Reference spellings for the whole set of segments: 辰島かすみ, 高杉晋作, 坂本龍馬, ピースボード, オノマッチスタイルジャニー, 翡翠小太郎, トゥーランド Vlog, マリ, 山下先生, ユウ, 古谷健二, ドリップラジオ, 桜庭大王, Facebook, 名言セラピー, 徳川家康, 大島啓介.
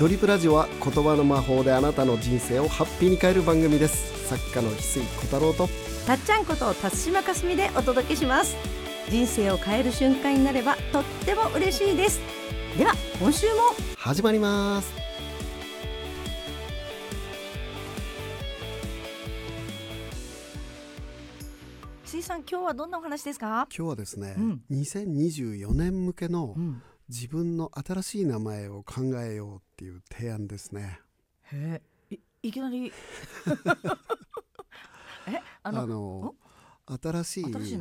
ドリップラジオは言葉の魔法であなたの人生をハッピーに変える番組です。作家の翡翠小太郎とたっちゃんこと辰島かすみでお届けします。人生を変える瞬間になればとっても嬉しいです。では今週も始まります。翡翠さん、今日はどんなお話ですか？今日はですね、2024年向けの自分の新しい名前を考えようっていう提案ですね。へえ、いきなりえ、新し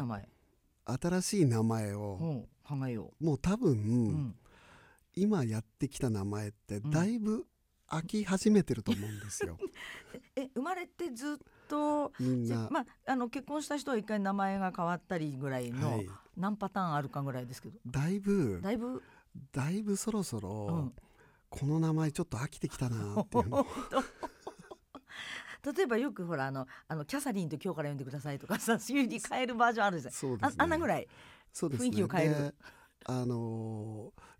い名前を考えよう。もう多分、今やってきた名前ってだいぶ飽き始めてると思うんですよ。生まれてずっとみんな、結婚した人は一回名前が変わったりぐらいの、何パターンあるかぐらいですけど、だいぶそろそろ、この名前ちょっと飽きてきたなっていうの例えばよくほらキャサリンと今日から呼んでくださいとかさ、急に変えるバージョンあるじゃん。そうですね、あんなぐらい、そうですね、雰囲気を変える。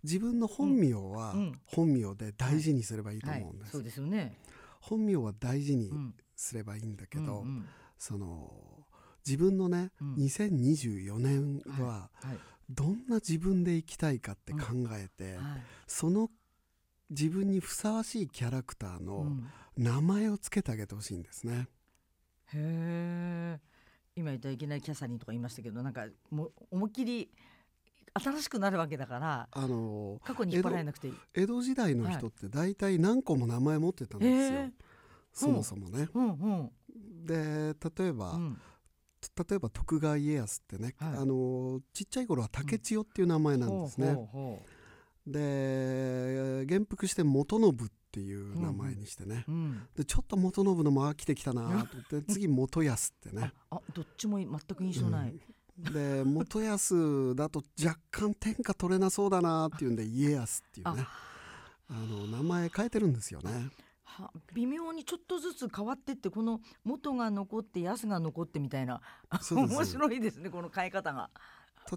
自分の本名は本名で大事にすればいいと思うんです。そうですよね。本名は大事にすればいいんだけど、その自分のね、2024年はどんな自分で生きたいかって考えて、その自分にふさわしいキャラクターの名前をつけてあげてほしいんですね。へえ。今言ったいきなりキャサリンとか言いましたけど、なんかもう思いっきり新しくなるわけだから、過去に引っ張られなくていい。江戸時代の人って大体何個も名前持ってたんですよ、そもそもね、で例えば徳川家康ってね、ちっちゃい頃は竹千代っていう名前なんですね、で元服して元信っていう名前にしてね、でちょっと元信のも飽きてきたなと思って次元康ってねどっちも全く印象ない、で元康だと若干天下取れなそうだなっていうんで家康っていうね、名前変えてるんですよね。微妙にちょっとずつ変わってって、この元が残って康が残ってみたいな面白いですね、この変え方が。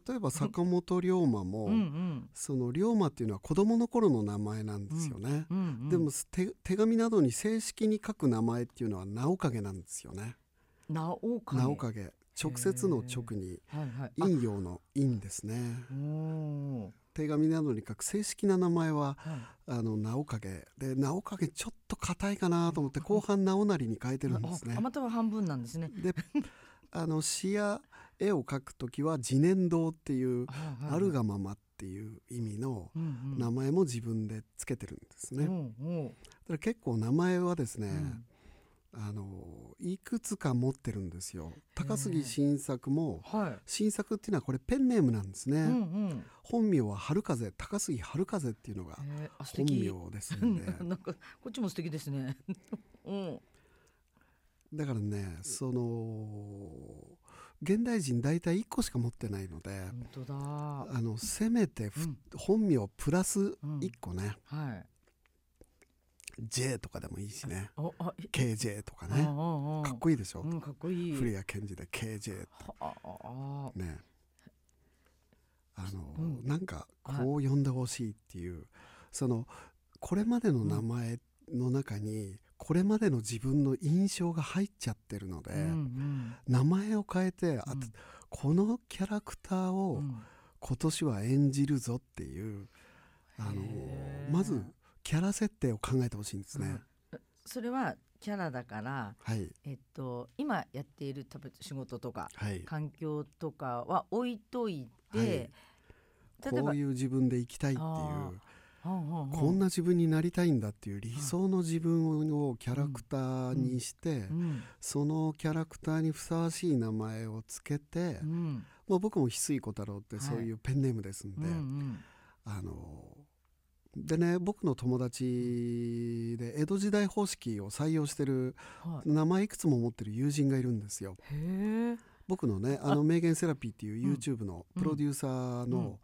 例えば坂本龍馬もその龍馬っていうのは子供の頃の名前なんですよね、でも手紙などに正式に書く名前っていうのは直影なんですよね。直影、直接の直に陰陽の陰ですね。手紙などに書く正式な名前は、直影で、直影ちょっと硬いかなと思って後半直成に変えてるんですね。あまたは半分なんですね。で詩や絵を描くときは自念堂っていうあるがままっていう意味の名前も自分でつけてるんですね、だから結構名前はですね、いくつか持ってるんですよ。高杉晋作も、晋作っていうのはこれペンネームなんですね、本名は春風、高杉春風っていうのが本名ですんでなんかこっちも素敵ですね、だからね、その現代人大体1個しか持ってないので、本当だ、せめて、本名プラス1個ね、J とかでもいいしね、KJ とかね、かっこいいでしょ、かっこいい、古谷健二で KJ ってね、なんかこう呼んでほしいっていう、そのこれまでの名前の中にこれまでの自分の印象が入っちゃってるので、名前を変えて、このキャラクターを今年は演じるぞっていう、まずキャラ設定を考えてほしいんですね、それはキャラだから、今やっている仕事とか、環境とかは置いといて、こういう自分で生きたいっていう、こんな自分になりたいんだっていう理想の自分をキャラクターにして、そのキャラクターにふさわしい名前をつけて、僕も翡翠小太郎ってそういうペンネームですんで、でね、僕の友達で江戸時代方式を採用してる、名前いくつも持ってる友人がいるんですよ。へ、僕のね、名言セラピーっていう YouTube のプロデューサーの、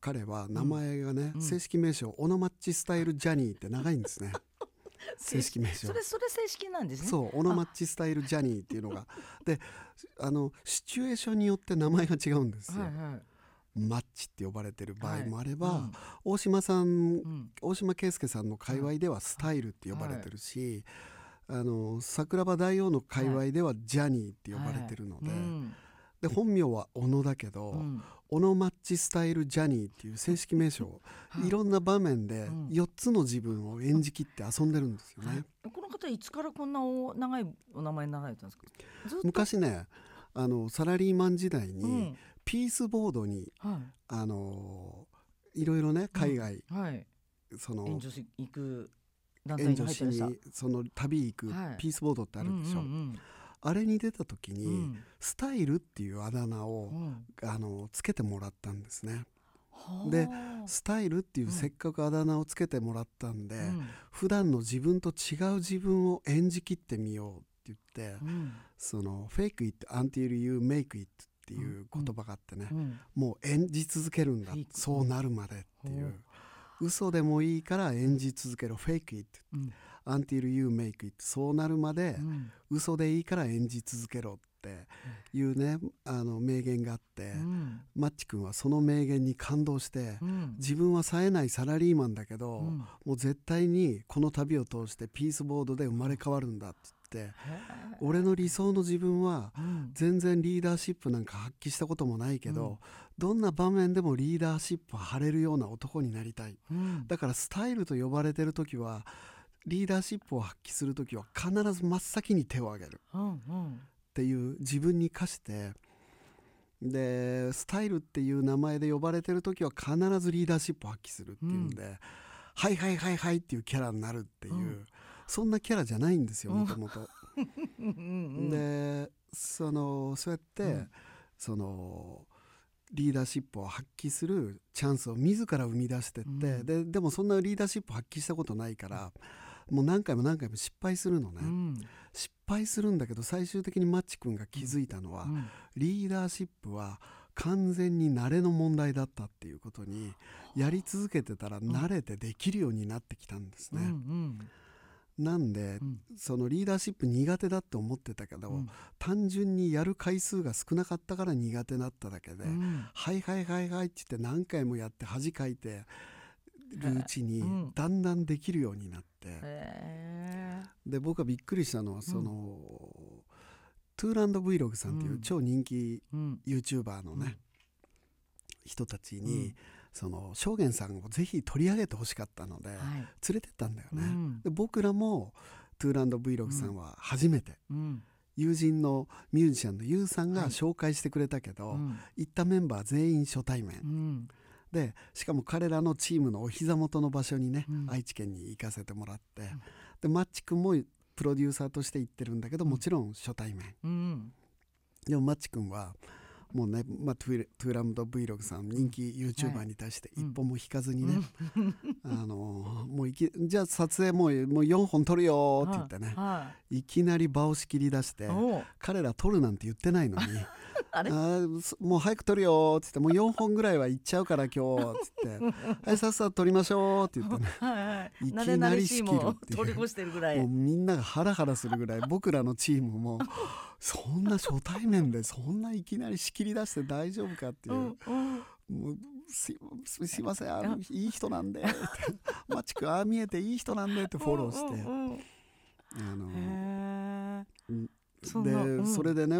彼は名前がね、正式名称オノマッチスタイルジャニーって長いんですね正式名称それ正式なんですね。そう、オノマッチスタイルジャニーっていうのがで、シチュエーションによって名前が違うんですよ、マッチって呼ばれてる場合もあれば、はいうん、大島啓介さんの界隈ではスタイルって呼ばれてるし、はい、桜庭大王の界隈ではジャニーって呼ばれてるので、はいはいうん、で本名は小野だけど、うん、小野マッチスタイルジャニーっていう正式名称、はい、いろんな場面で4つの自分を演じきって遊んでるんですよね、はい、この方いつからこんな長いお名前になられたんですか？昔ねサラリーマン時代に、うんピースボードに、はい、いろいろね海外、うんはい、その援助し行く団体に入ってました。援助しにその旅行く、はい、ピースボードってあるでしょ、うんうんうん、あれに出た時に、うん、スタイルっていうあだ名を、うん、つけてもらったんですね。でスタイルっていうせっかくあだ名をつけてもらったんで、うん、普段の自分と違う自分を演じきってみようって言って、うん、その Fake it until you make itっていう言葉があってね、うん、もう演じ続けるんだ、そうなるまでっていう、嘘でもいいから演じ続けろ、フェイクイット、until you make it、そうなるまで、うん、嘘でいいから演じ続けろっていうね、名言があって、うん、マッチ君はその名言に感動して、うん、自分は冴えないサラリーマンだけど、うん、もう絶対にこの旅を通してピースボードで生まれ変わるんだって。俺の理想の自分は全然リーダーシップなんか発揮したこともないけど、うん、どんな場面でもリーダーシップ張れるような男になりたい、うん、だからスタイルと呼ばれてる時はリーダーシップを発揮する時は必ず真っ先に手を挙げるっていう自分に課して、でスタイルっていう名前で呼ばれてる時は必ずリーダーシップを発揮するっていうんで、うん、はいはいはいはいっていうキャラになるっていう、うんそんなキャラじゃないんですよもともと。でそうやって、うん、リーダーシップを発揮するチャンスを自ら生み出してって、うん、でもそんなリーダーシップ発揮したことないからもう何回も失敗するのね、うん、失敗するんだけど最終的にマッチ君が気づいたのは、うん、リーダーシップは完全に慣れの問題だったっていうことに、やり続けてたら慣れてできるようになってきたんですね、うんうんなんで、うん、そのリーダーシップ苦手だって思ってたけど、うん、単純にやる回数が少なかったから苦手だっただけで、うん、はいはいはいはいって言って何回もやって恥かいてるうちにだんだんできるようになって、で僕がびっくりしたのはトゥーランド Vlog さんっていう超人気 YouTuber のね、人たちに、証言さんをぜひ取り上げてほしかったので、はい、連れてったんだよね、うん、で僕らもトゥーランド Vlog さんは初めて、うん、友人のミュージシャンのユウさんが紹介してくれたけど、はい、行ったメンバー全員初対面、うん、でしかも彼らのチームのお膝元の場所にね、うん、愛知県に行かせてもらって、うん、でマッチ君もプロデューサーとして行ってるんだけど、もちろん初対面、うん、でもマッチ君はもうね、トゥーランド Vlog さん人気 YouTuber に対して一歩も引かずにね、もうじゃあ撮影もう4本撮るよって言ってね、いきなり場を仕切り出して、彼ら撮るなんて言ってないのにもう早く撮るよって言って、もう4本ぐらいはいっちゃうから今日って言ってはいさっさと撮りましょうって言ってねいきなり仕切るっていう、もうみんながハラハラするぐらい、僕らのチームもそんな初対面でそんないきなり仕切り出して大丈夫かっていう、もうすいませんいい人なんでマチ君ああ見えていい人なんでってフォローして、それでね、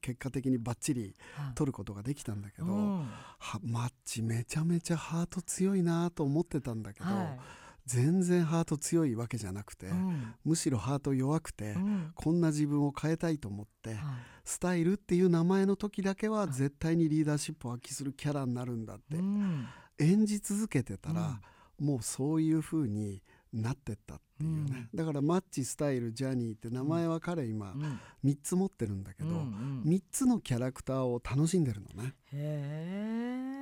結果的にバッチリ取ることができたんだけど、マッチめちゃめちゃハート強いなと思ってたんだけど、全然ハート強いわけじゃなくて、むしろハート弱くて、こんな自分を変えたいと思って、スタイルっていう名前の時だけは絶対にリーダーシップを発揮するキャラになるんだって、演じ続けてたら、もうそういう風になってったっていうね、だからマッチスタイルジャニーって名前は彼今3つ持ってるんだけど、3つのキャラクターを楽しんでるのね。へー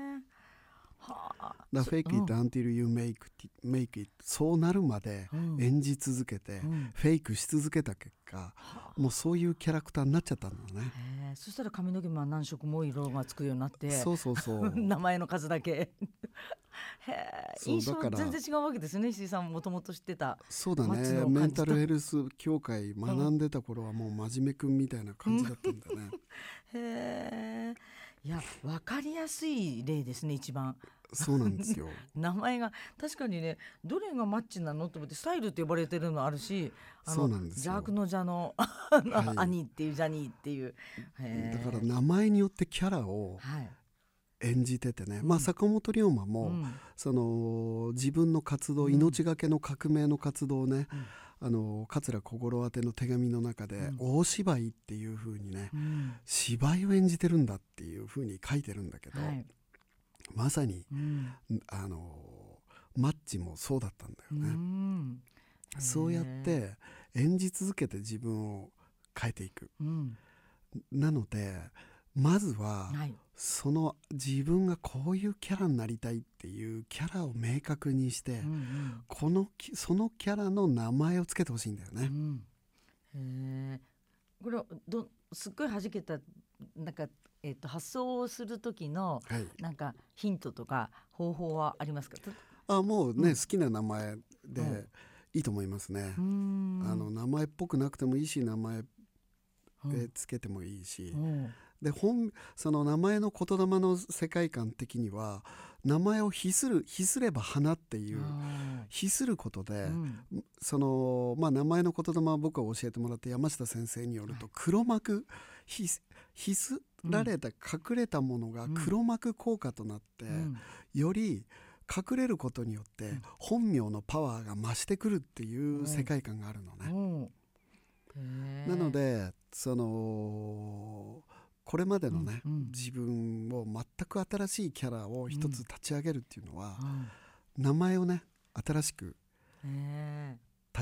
Fake it until you make it、 そうなるまで演じ続けて、フェイクし続けた結果、もうそういうキャラクターになっちゃったんだね。そしたら髪の毛も何色も色がつくようになって、そう名前の数だけ印象は全然違うわけですよね。石井さんもともと知ってた、そうだね、メンタルヘルス協会学んでた頃はもう真面目くんみたいな感じだったんだね。へえ。いや、分かりやすい例ですね、一番。そうなんですよ名前が確かにね、どれがマッチなのと思って、スタイルって呼ばれてるのあるし、そうなんですよ、邪悪の邪の、はい、兄っていうジャニーっていう、だから名前によってキャラを演じててね、はい、まあ、坂本龍馬も、うん、その自分の活動、命がけの革命の活動をね、うん、桂心宛ての手紙の中で、うん、大芝居っていう風にね、うん、芝居を演じてるんだっていう風に書いてるんだけど、はい、まさに、うん、マッチもそうだったんだよね、うん、そうやって演じ続けて自分を変えていく、うん、なのでまずは、はい、その自分がこういうキャラになりたいっていうキャラを明確にして、うんうん、そのキャラの名前をつけてほしいんだよね、うん、これすっごい弾けたなんか、発想をする時の、はい、なんかヒントとか方法はありますか？あ、もうね、うん、好きな名前でいいと思いますね、うん、名前っぽくなくてもいいし、名前つけてもいいし、うんうん、でその名前の言霊の世界観的には、名前を比すれば花っていう、比することで、うん、まあ、名前の言霊は僕は教えてもらって、山下先生によると黒幕、比すられた、隠れたものが黒幕効果となって、うん、より隠れることによって本名のパワーが増してくるっていう世界観があるのね、うん、なのでこれまでのね、うんうん、自分を全く新しいキャラを一つ立ち上げるっていうのは、うん、名前をね、新しく立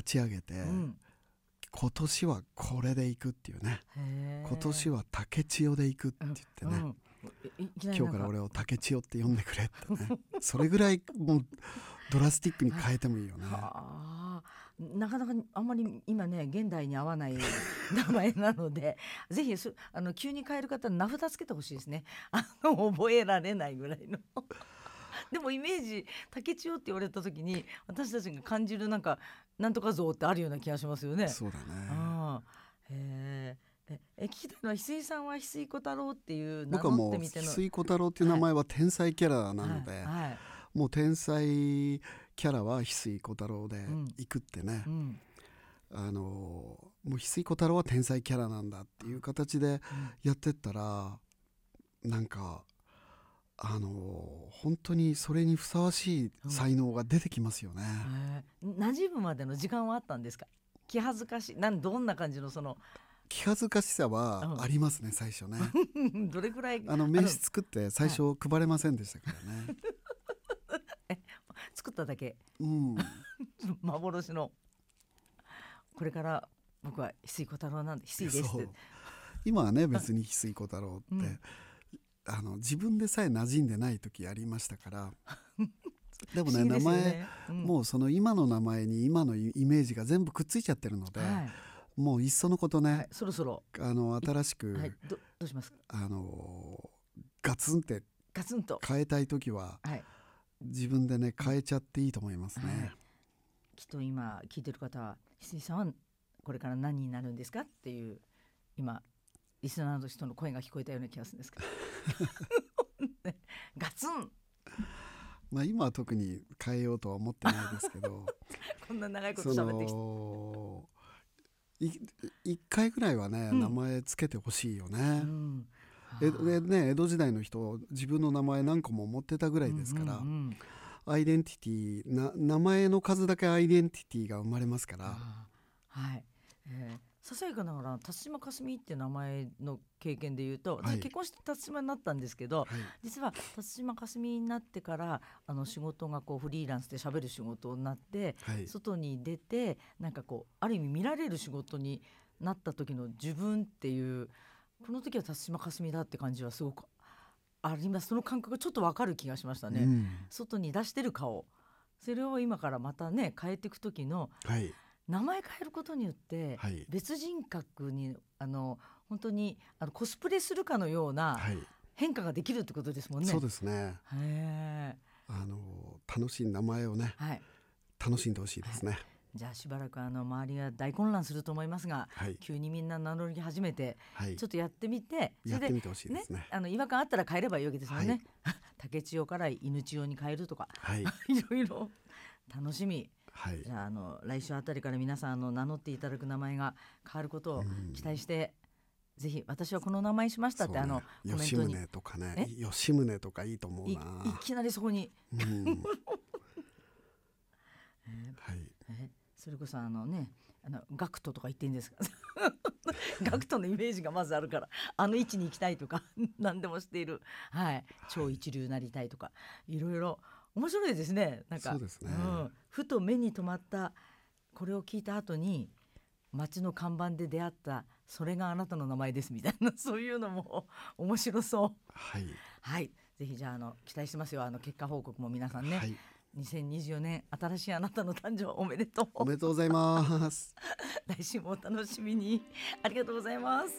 ち上げて、うん、今年はこれでいくっていうね、今年は竹千代でいくって言ってね、うんうん、今日から俺を竹千代って呼んでくれってねそれぐらいもうドラスティックに変えてもいいよね。なかなかあんまり今ね、現代に合わない名前なのでぜひ急に変える方は名札つけてほしいですね、覚えられないぐらいのでもイメージ、竹千代って言われた時に私たちが感じるなんとか像ってあるような気がしますよね。そうだね。あ、聞きたいのは、翡翠さんは翡翠小太郎っていう名乗ってみての。僕はもう翡翠小太郎っていう名前は天才キャラなので、はいはいはい、もう天才キャラは翡翠小太郎で行くってね、うんうん、もう翡翠小太郎は天才キャラなんだっていう形でやってったら、なんか本当にそれにふさわしい才能が出てきますよね、うん、馴染むまでの時間はあったんですか？気恥ずかしいどんな感じの気恥ずかしさはありますね、うん、最初ねどれくらい名刺作って最初配れませんでしたからね、はい作っただけ、うん、幻のこれから僕は翡翠小太郎なんで、翡翠ですって。今はね、別に翡翠小太郎って、うん、自分でさえ馴染んでない時ありましたからでも ね、 名前、うん、もう今の名前に今のイメージが全部くっついちゃってるので、はい、もういっそのことね、はい、そろそろ新しく、はい、どうしますか？ガツンと変えたい時は、はい、自分でね、変えちゃっていいと思いますね、はい、きっと今聞いてる方は、翡翠さんはこれから何になるんですかっていう、今リスナーの人の声が聞こえたような気がするんですけどガツン、まあ、今は特に変えようとは思ってないですけどこんな長いこと喋ってきて1回ぐらいはね、うん、名前つけてほしいよね、うん、ね、江戸時代の人、自分の名前何個も持ってたぐらいですから、うんうんうん、アイデンティティ名前の数だけアイデンティティが生まれますから、はい、ささやかながら辰島かすみって名前の経験で言うと、私結婚して辰島になったんですけど、はい、実は辰島かすみになってから仕事がフリーランスで喋る仕事になって、はい、外に出てある意味見られる仕事になった時の自分っていう、この時は辰島かすみだって感じはすごくあります。その感覚がちょっと分かる気がしましたね、うん、外に出してる顔、それを今からまたね、変えていく時の、はい、名前変えることによって、はい、別人格に本当にコスプレするかのような変化ができるってことですもんね、はい、そうですね、楽しい名前をね、はい、楽しんでほしいですね、はい、じゃあしばらく周りが大混乱すると思いますが、はい、急にみんな名乗り始めて、はい、ちょっとやってみて、それでやってみてほしいですね。違和感あったら変えればいいわけですよね、はい、竹千代から犬千代に変えるとか、はい、いろいろ楽しみ、はい、じゃあ来週あたりから皆さん名乗っていただく名前が変わることを期待して、ぜひ私はこの名前しましたって、ね、コメントに吉宗とかね、吉宗とかいいと思うな。 いきなりそこに、うんはい、それこそガクトとか言っていいんですかガクトのイメージがまずあるから位置に行きたいとか何でもしている、はい、超一流なりたいとか、いろいろ面白いですね。なんかそうですね、うん、ふと目に留まったこれを聞いた後に街の看板で出会った、それがあなたの名前ですみたいな、そういうのも面白そう。はい、はい、ぜひじゃあ期待してますよ。結果報告も皆さんね、はい、2024年新しいあなたの誕生おめでとう。おめでとうございます来週もお楽しみに。ありがとうございます。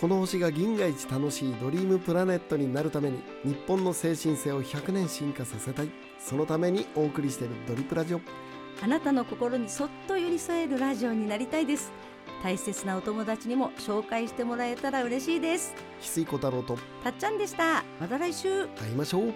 この星が銀河一楽しいドリームプラネットになるために、日本の精神性を100年進化させたい。そのためにお送りしているドリプラジオ、あなたの心にそっと寄り添えるラジオになりたいです。大切なお友達にも紹介してもらえたら嬉しいです。翡翠小太郎とたっちゃんでした。また来週会いましょう。